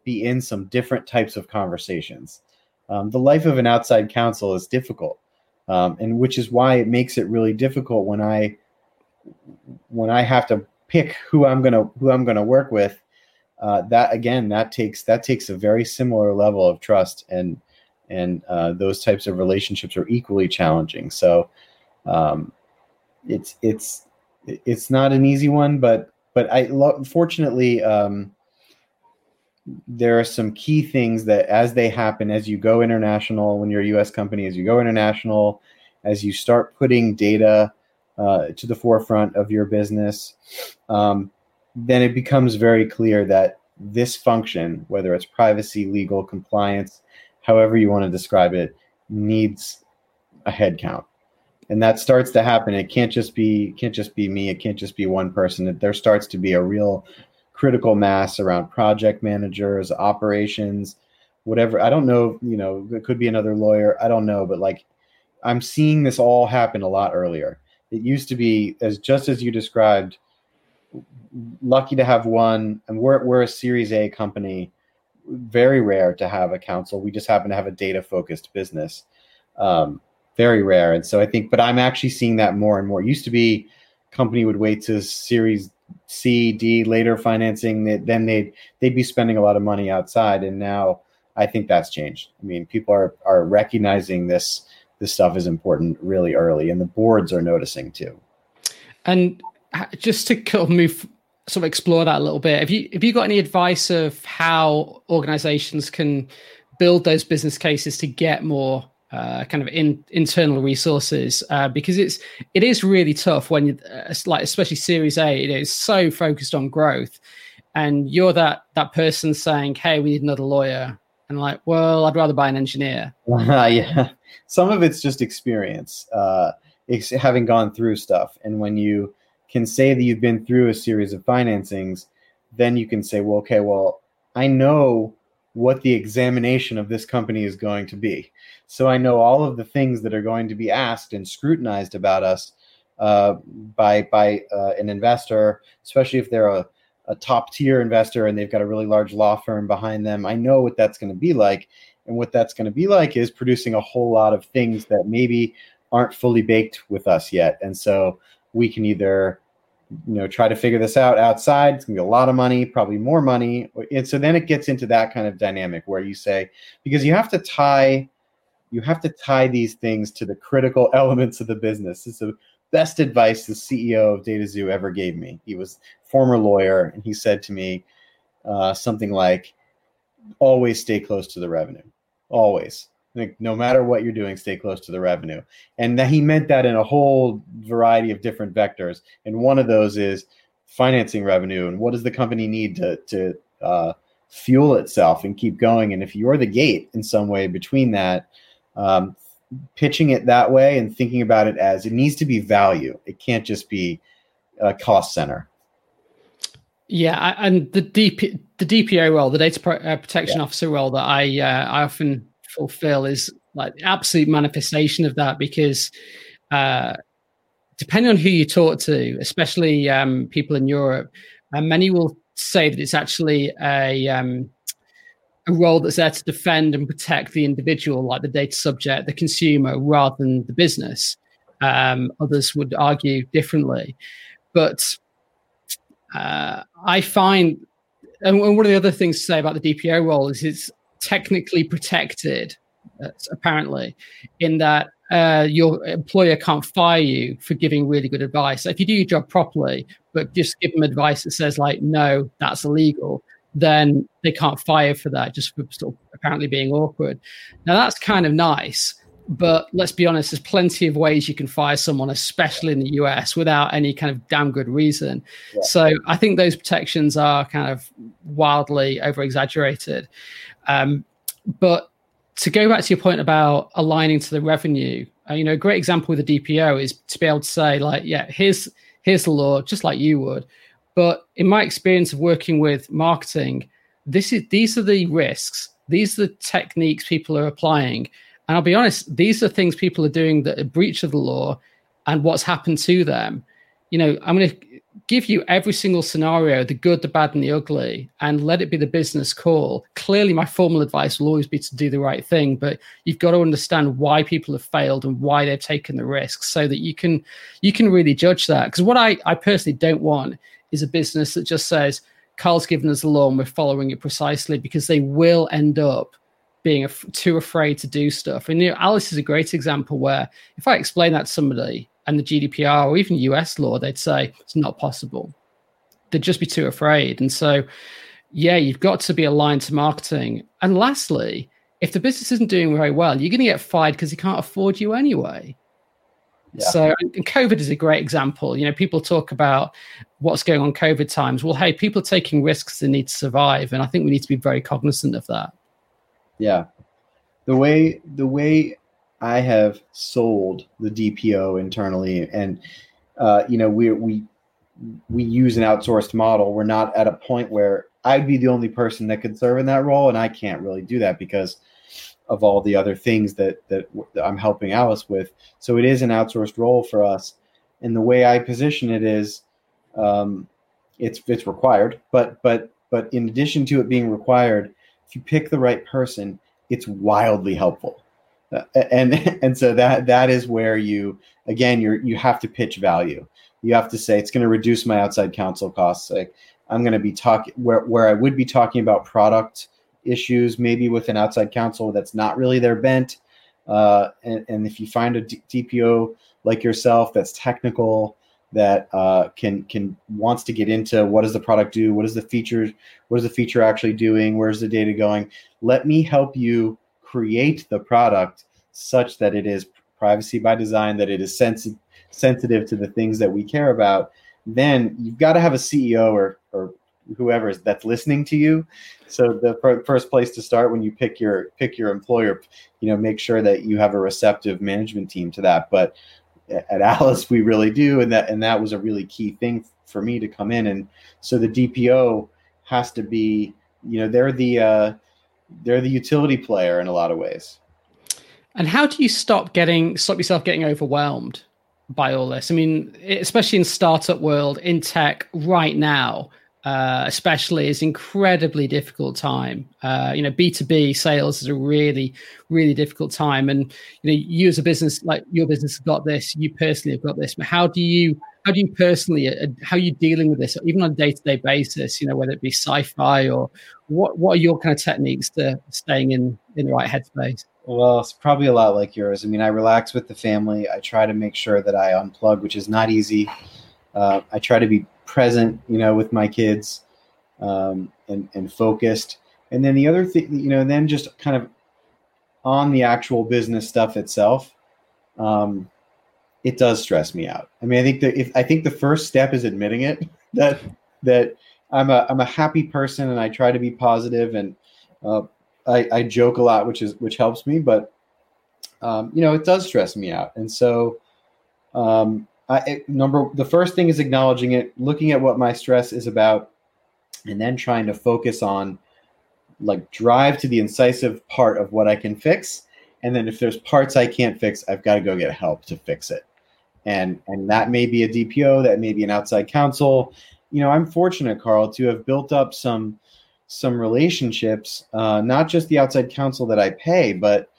be in some different types of conversations. The life of an outside counsel is difficult, and which is why it makes it really difficult when I have to pick who I'm gonna work with. That takes a very similar level of trust, and those types of relationships are equally challenging. So it's not an easy one, but fortunately, there are some key things that as they happen, as you go international, when you're a US company, as you go international, as you start putting data to the forefront of your business, then it becomes very clear that this function, whether it's privacy, legal, compliance, however you want to describe it, needs a headcount. and that starts to happen. It can't just be me. It can't just be one person. There starts to be a real critical mass around project managers, operations, whatever. I don't know, it could be another lawyer. I don't know, but I'm seeing this all happen a lot earlier. It used to be, just as you described, lucky to have one, and we're a Series A company, very rare to have a counsel. We just happen to have a data-focused business, very rare. And so I think, but I'm actually seeing that more and more. It used to be company would wait to Series C, D, later financing, then they'd be spending a lot of money outside. And now I think that's changed. I mean, people are recognizing this stuff is important really early, and the boards are noticing too. And just to explore that a little bit, have you got any advice of how organizations can build those business cases to get more internal resources? Because it is really tough when you, especially Series A, it is so focused on growth, and you're that person saying, "Hey, we need another lawyer," and I'd rather buy an engineer. Yeah. Some of it's just experience, having gone through stuff. And when you can say that you've been through a series of financings, then you can say, I know what the examination of this company is going to be. So I know all of the things that are going to be asked and scrutinized about us by an investor, especially if they're a top-tier investor and they've got a really large law firm behind them. I know what that's going to be like. And what that's going to be like is producing a whole lot of things that maybe aren't fully baked with us yet. And so we can either, try to figure this out outside. It's going to be a lot of money, probably more money. And so then it gets into that kind of dynamic where you say, because you have to tie these things to the critical elements of the business. It's the best advice the CEO of Data Zoo ever gave me. He was a former lawyer, and he said to me something like, always stay close to the revenue. Always. Like, no matter what you're doing, stay close to the revenue. And that he meant that in a whole variety of different vectors. And one of those is financing revenue. And what does the company need to fuel itself and keep going? And if you're the gate in some way between that, pitching it that way and thinking about it as it needs to be value. It can't just be a cost center. Yeah, and the DPO role, the Data Protection Officer role that I often fulfill is absolute manifestation of that, because depending on who you talk to, especially people in Europe, many will say that it's actually a role that's there to defend and protect the individual, like the data subject, the consumer, rather than the business. Others would argue differently. But I find, and one of the other things to say about the DPO role is it's technically protected, apparently, in that your employer can't fire you for giving really good advice. So if you do your job properly, but just give them advice that says no, that's illegal, then they can't fire for that, just for sort of apparently being awkward. Now, that's kind of nice, but let's be honest, there's plenty of ways you can fire someone, especially in the US, without any kind of damn good reason. Yeah. So I think those protections are kind of wildly over-exaggerated. But to go back to your point about aligning to the revenue, a great example with the DPO is to be able to say, here's the law, just like you would. But in my experience of working with marketing, these are the risks. These are the techniques people are applying. And I'll be honest, these are things people are doing that are breach of the law and what's happened to them. I'm going to give you every single scenario, the good, the bad, and the ugly, and let it be the business call. Clearly, my formal advice will always be to do the right thing, but you've got to understand why people have failed and why they've taken the risks so that you can really judge that. Because what I personally don't want is a business that just says, Carl's given us the law and we're following it precisely, because they will end up being too afraid to do stuff. And Alyce is a great example where if I explain that to somebody and the GDPR or even US law, they'd say it's not possible. They'd just be too afraid. And so, you've got to be aligned to marketing. And lastly, if the business isn't doing very well, you're going to get fired because they can't afford you anyway. Yeah. So COVID is a great example. People talk about what's going on COVID times. Well, hey, people are taking risks they need to survive. And I think we need to be very cognizant of that. Yeah. The way I have sold the DPO internally, and we use an outsourced model. We're not at a point where I'd be the only person that could serve in that role, and I can't really do that because of all the other things that I'm helping Alyce with. So it is an outsourced role for us, and the way I position it is, it's required. But in addition to it being required, if you pick the right person, it's wildly helpful. And so that is where you have to pitch value. You have to say it's going to reduce my outside counsel costs. Like I'm going to be talking where I would be talking about product issues, maybe with an outside counsel that's not really their bent. And if you find a DPO like yourself that's technical, that wants to get into what does the product do, what is the feature actually doing, where's the data going? Let me help you create the product such that it is privacy by design, that it is sensitive to the things that we care about. Then you've got to have a CEO or whoever that's listening to you. So the first place to start when you pick your employer, make sure that you have a receptive management team to that. But at Alyce, we really do, and that was a really key thing for me to come in. And so the DPO has to be, they're the utility player in a lot of ways. And how do you stop yourself getting overwhelmed by all this? I mean, especially in startup world, in tech right now, especially, is incredibly difficult time. B2B sales is a really, really difficult time. And you as a business, like your business has got this, you personally have got this. But how do you personally, how are you dealing with this, even on a day-to-day basis? Whether it be sci-fi or what are your kind of techniques to staying in the right headspace? Well, it's probably a lot like yours. I mean, I relax with the family. I try to make sure that I unplug, which is not easy. I try to be present, with my kids, and focused. And then the other thing, then just kind of on the actual business stuff itself, it does stress me out. I mean, I think the first step is admitting it, that I'm a happy person and I try to be positive, and I joke a lot, which helps me, but it does stress me out. And so, the first thing is acknowledging it, looking at what my stress is about, and then trying to focus on, like, drive to the incisive part of what I can fix. And then if there's parts I can't fix, I've got to go get help to fix it. And that may be a DPO, that may be an outside counsel. I'm fortunate, Carl, to have built up some relationships, not just the outside counsel that I pay, but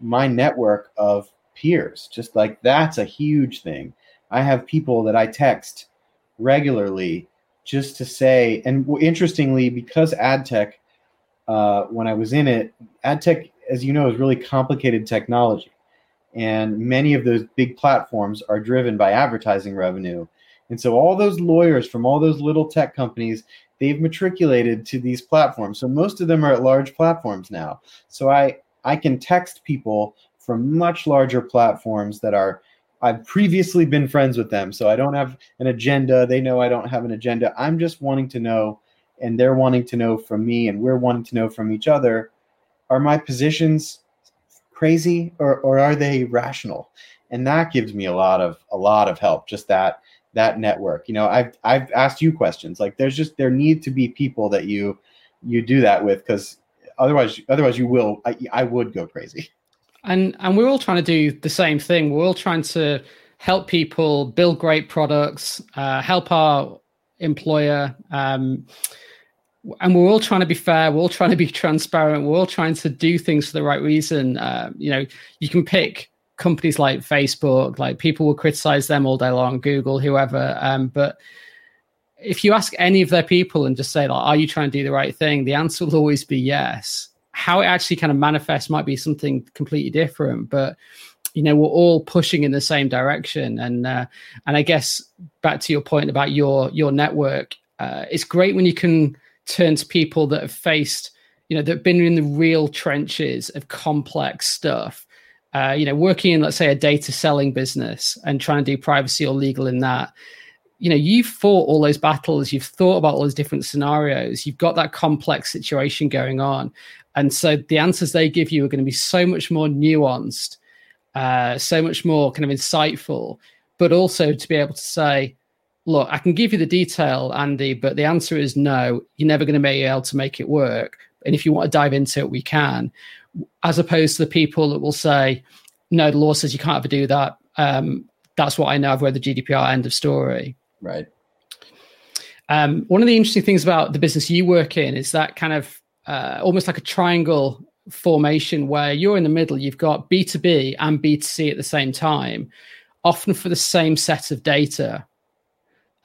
my network of peers. Just like that's a huge thing. I have people that I text regularly just to say, and interestingly, because ad tech, when I was in it, ad tech, as you know, is really complicated technology. And many of those big platforms are driven by advertising revenue. And so all those lawyers from all those little tech companies, they've matriculated to these platforms. So most of them are at large platforms now. So I can text people from much larger platforms that are, I've previously been friends with them, so I don't have an agenda. They know I don't have an agenda. I'm just wanting to know, and they're wanting to know from me, and we're wanting to know from each other, are my positions crazy or are they rational? And that gives me a lot of help, just that network. I've asked you questions. Like there need to be people that you do that with, because otherwise you will, I would go crazy. And we're all trying to do the same thing. We're all trying to help people build great products, help our employer. And we're all trying to be fair. We're all trying to be transparent. We're all trying to do things for the right reason. You can pick companies like Facebook, like people will criticize them all day long, Google, whoever. But if you ask any of their people and just say, like, are you trying to do the right thing? The answer will always be yes. How it actually kind of manifests might be something completely different, but we're all pushing in the same direction. And I guess back to your point about your network, it's great when you can turn to people that have faced, that've been in the real trenches of complex stuff. Working in, let's say, a data selling business and trying to do privacy or legal in that. You've fought all those battles. You've thought about all those different scenarios. You've got that complex situation going on. And so the answers they give you are going to be so much more nuanced so much more kind of insightful, but also to be able to say, look, I can give you the detail, Andy, but the answer is no, you're never going to be able to make it work. And if you want to dive into it, we can, as opposed to the people that will say, no, the law says you can't ever do that. That's what I know. I've read the GDPR, end of story. Right. One of the interesting things about the business you work in is that kind of almost like a triangle formation where you're in the middle. You've got B2B and B2C at the same time, often for the same set of data.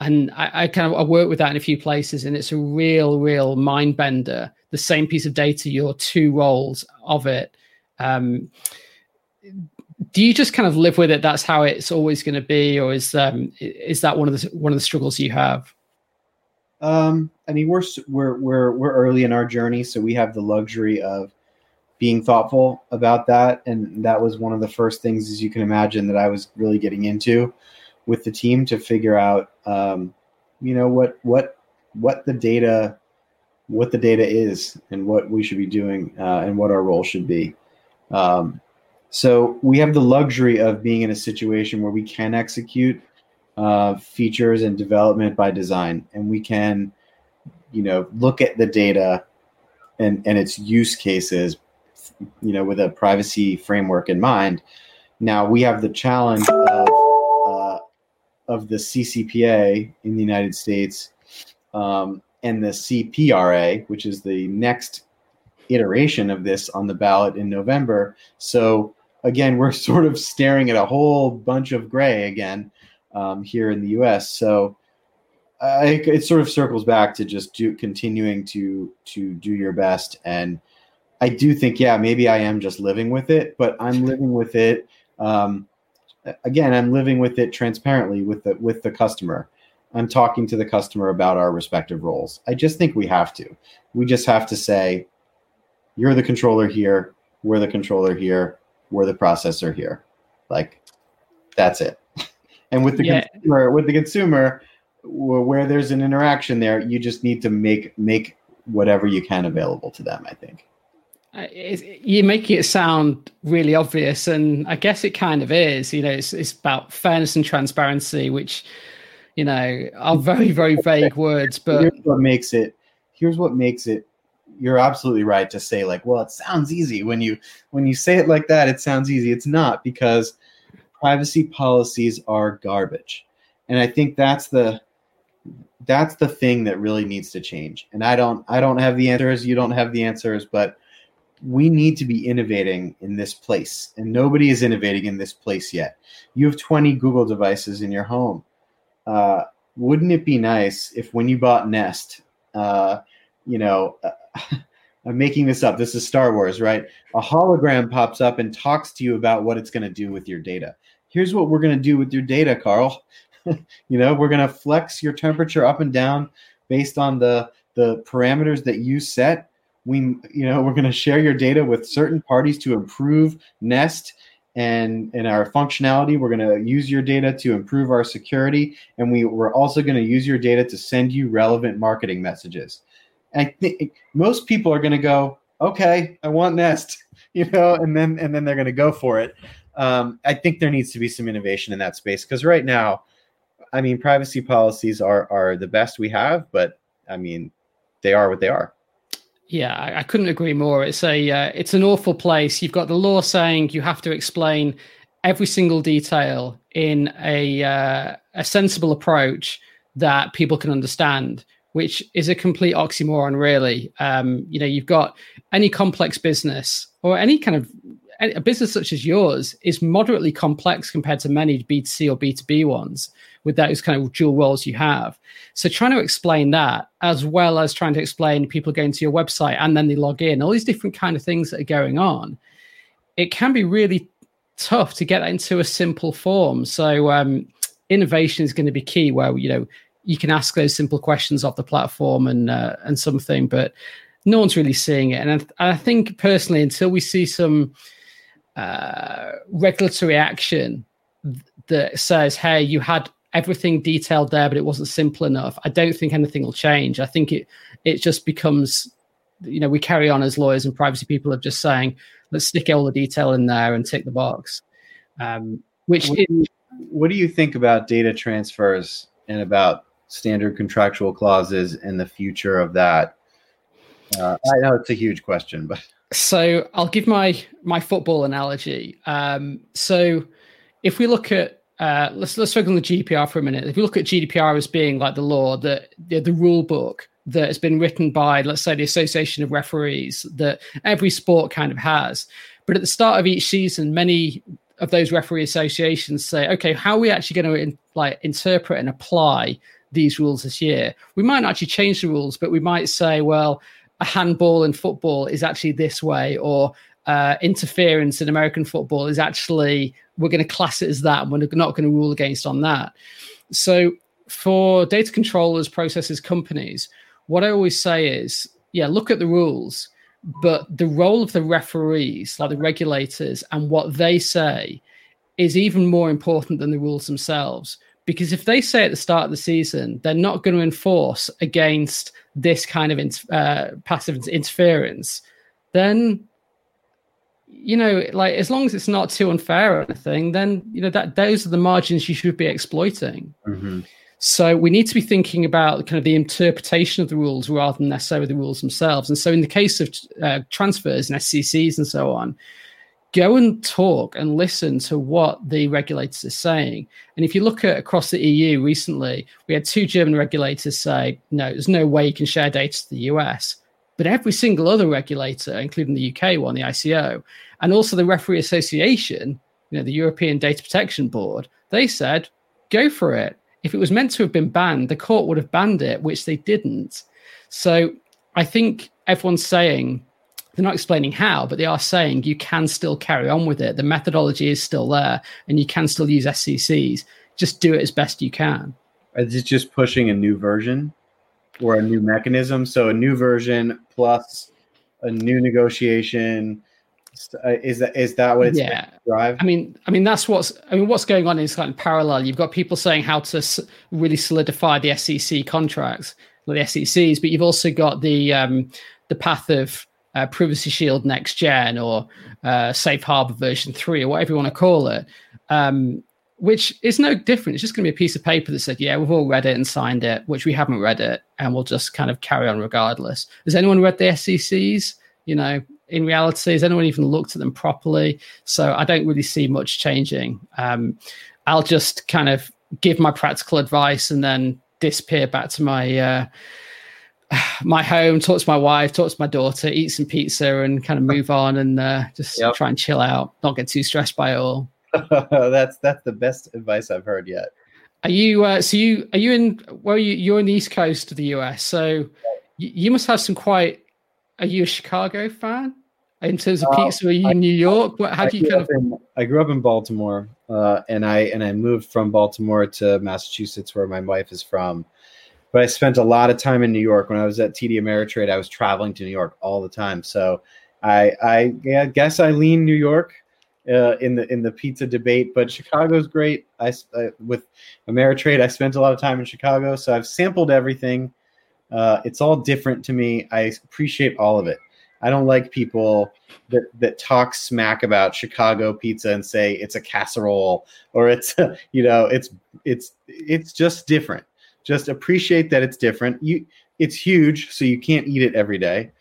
And I work with that in a few places, and it's a real mind bender. The same piece of data, your two roles of it. Do you just kind of live with it? That's how it's always going to be, or is that one of the struggles you have? I mean, we're early in our journey, so we have the luxury of being thoughtful about that, and that was one of the first things, as you can imagine, that I was really getting into with the team to figure out, what the data is, and what we should be doing, and what our role should be. So we have the luxury of being in a situation where we can execute features and development by design, and we can, look at the data and its use cases, with a privacy framework in mind. Now we have the challenge of the CCPA in the United States and the CPRA, which is the next iteration of this on the ballot in November. So again, we're sort of staring at a whole bunch of gray again here in the US. So it sort of circles back to just continuing to do your best. And I do think, maybe I am just living with it, but I'm living with it. Again, I'm living with it transparently with the customer. I'm talking to the customer about our respective roles. I just think we just have to say, you're the controller here, we're the controller here, we're the processor here. Like, that's it. And with the consumer, where there's an interaction there, you just need to make whatever you can available to them, I think. You're making it sound really obvious, and I guess it kind of is. It's about fairness and transparency, which, are very, very vague words. But here's what makes it. You're absolutely right to say, like, well, it sounds easy when you say it like that. It sounds easy. It's not, because privacy policies are garbage, and I think that's the thing that really needs to change. And I don't have the answers. You don't have the answers, but we need to be innovating in this place, and nobody is innovating in this place yet. You have 20 Google devices in your home. Wouldn't it be nice if when you bought Nest, I'm making this up. This is Star Wars, right? A hologram pops up and talks to you about what it's going to do with your data. Here's what we're going to do with your data, Carl. We're going to flex your temperature up and down based on the parameters that you set. We're going to share your data with certain parties to improve Nest and our functionality. We're going to use your data to improve our security. And we're also going to use your data to send you relevant marketing messages. I think most people are going to go, okay, I want Nest, and then they're going to go for it. I think there needs to be some innovation in that space, because right now, I mean, privacy policies are the best we have, but I mean, they are what they are. Yeah, I couldn't agree more. It's it's an awful place. You've got the law saying you have to explain every single detail in a sensible approach that people can understand, which is a complete oxymoron, really. You've got any complex business, or any kind of a business such as yours is moderately complex compared to many B2C or B2B ones, with those kind of dual roles you have. So trying to explain that, as well as trying to explain people going to your website and then they log in, all these different kind of things that are going on, it can be really tough to get that into a simple form. So innovation is going to be key, where, you can ask those simple questions off the platform and something, but no one's really seeing it. And I think personally, until we see some regulatory action that says, hey, you had everything detailed there, but it wasn't simple enough, I don't think anything will change. I think it just becomes, we carry on as lawyers and privacy people of just saying, let's stick all the detail in there and tick the box. What do you think about data transfers and about standard contractual clauses and the future of that? I know it's a huge question, but so I'll give my football analogy. So if we look at let's focus on the GDPR for a minute. If we look at GDPR as being like the law, the rule book that has been written by, let's say, the Association of Referees that every sport kind of has, but at the start of each season, many of those referee associations say, okay, how are we actually going to interpret and apply these rules this year? We might not actually change the rules, but we might say, well, a handball in football is actually this way, or interference in American football is actually, we're going to class it as that, and we're not going to rule against on that. So for data controllers, processors, companies, what I always say is, yeah, look at the rules, but the role of the referees, like the regulators, and what they say is even more important than the rules themselves. Because if they say at the start of the season, they're not going to enforce against this kind of passive interference, then, you know, like, as long as it's not too unfair or anything, then, you know, that those are the margins you should be exploiting. Mm-hmm. So we need to be thinking about kind of the interpretation of the rules rather than necessarily the rules themselves. And so in the case of transfers and SCCs and so on, go and talk and listen to what the regulators are saying. And if you look at across the EU recently, we had 2 German regulators say, no, there's no way you can share data to the US. But every single other regulator, including the UK one, the ICO, and also the Referee Association, you know, the European Data Protection Board, they said, go for it. If it was meant to have been banned, the court would have banned it, which they didn't. So I think everyone's saying, they're not explaining how, but they are saying you can still carry on with it. The methodology is still there, and you can still use SCCs. Just do it as best you can. Is it just pushing a new version or a new mechanism? So a new version plus a new negotiation. Is that what it's to drive? I mean what's going on is kind of parallel. You've got people saying how to really solidify the SEC contracts, the SECs, but you've also got the path of Privacy Shield Next Gen or Safe Harbor version 3 or whatever you want to call it, which is no different. It's just going to be a piece of paper that said, yeah, we've all read it and signed it, which we haven't read it, and we'll just kind of carry on regardless. Has anyone read the SECs? You know, in reality, has anyone even looked at them properly? So I don't really see much changing. I'll just kind of give my practical advice and then disappear back to my my home, talk to my wife, talk to my daughter, eat some pizza, and kind of move on and just try and chill out, not get too stressed by it all. That's the best advice I've heard yet. Are you you're in the East Coast of the US, so you must have some quite. Are you a Chicago fan in terms of pizza? Are you in New York? I grew up in Baltimore, and I moved from Baltimore to Massachusetts, where my wife is from. But I spent a lot of time in New York. When I was at TD Ameritrade, I was traveling to New York all the time. So I guess I lean New York in the pizza debate. But Chicago's great. I with Ameritrade, I spent a lot of time in Chicago, so I've sampled everything. It's all different to me. I appreciate all of it. I don't like people that talk smack about Chicago pizza and say it's a casserole or it's just different. Just appreciate that it's different. It's huge, so you can't eat it every day.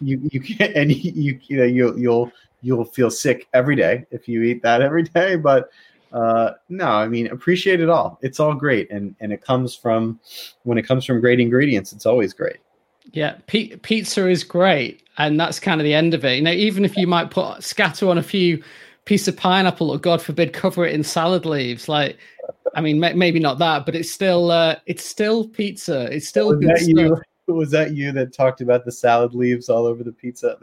You can't, and you'll feel sick every day if you eat that every day. But no, I mean, appreciate it all. It's all great. And when it comes from great ingredients, it's always great. Yeah. Pizza is great. And that's kind of the end of it. You know, even if you might scatter on a few piece of pineapple or, God forbid, cover it in salad leaves, like, I mean, maybe not that, but it's still pizza. It's still good stuff. Was that you that talked about the salad leaves all over the pizza?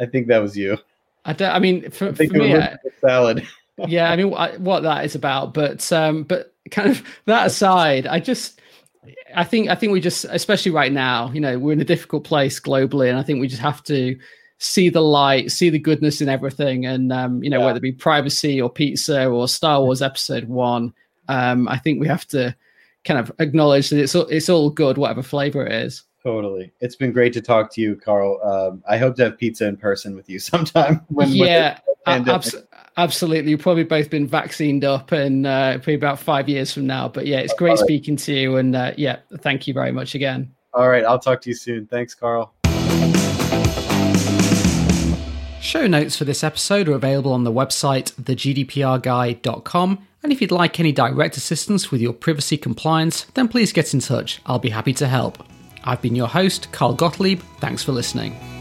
I think that was you. Salad. Yeah, I mean, what that is about, but kind of that aside, I think we just, especially right now, you know, we're in a difficult place globally, and I think we just have to see the light, see the goodness in everything, and whether it be privacy or pizza or Star Wars Episode 1, I think we have to kind of acknowledge that it's all good, whatever flavor it is. Totally. It's been great to talk to you, Carl. I hope to have pizza in person with you sometime. When absolutely. You've probably both been vaccinated up and probably about 5 years from now. But yeah, it's great speaking to you. And yeah, thank you very much again. All right. I'll talk to you soon. Thanks, Carl. Show notes for this episode are available on the website, thegdprguide.com. And if you'd like any direct assistance with your privacy compliance, then please get in touch. I'll be happy to help. I've been your host, Carl Gottlieb. Thanks for listening.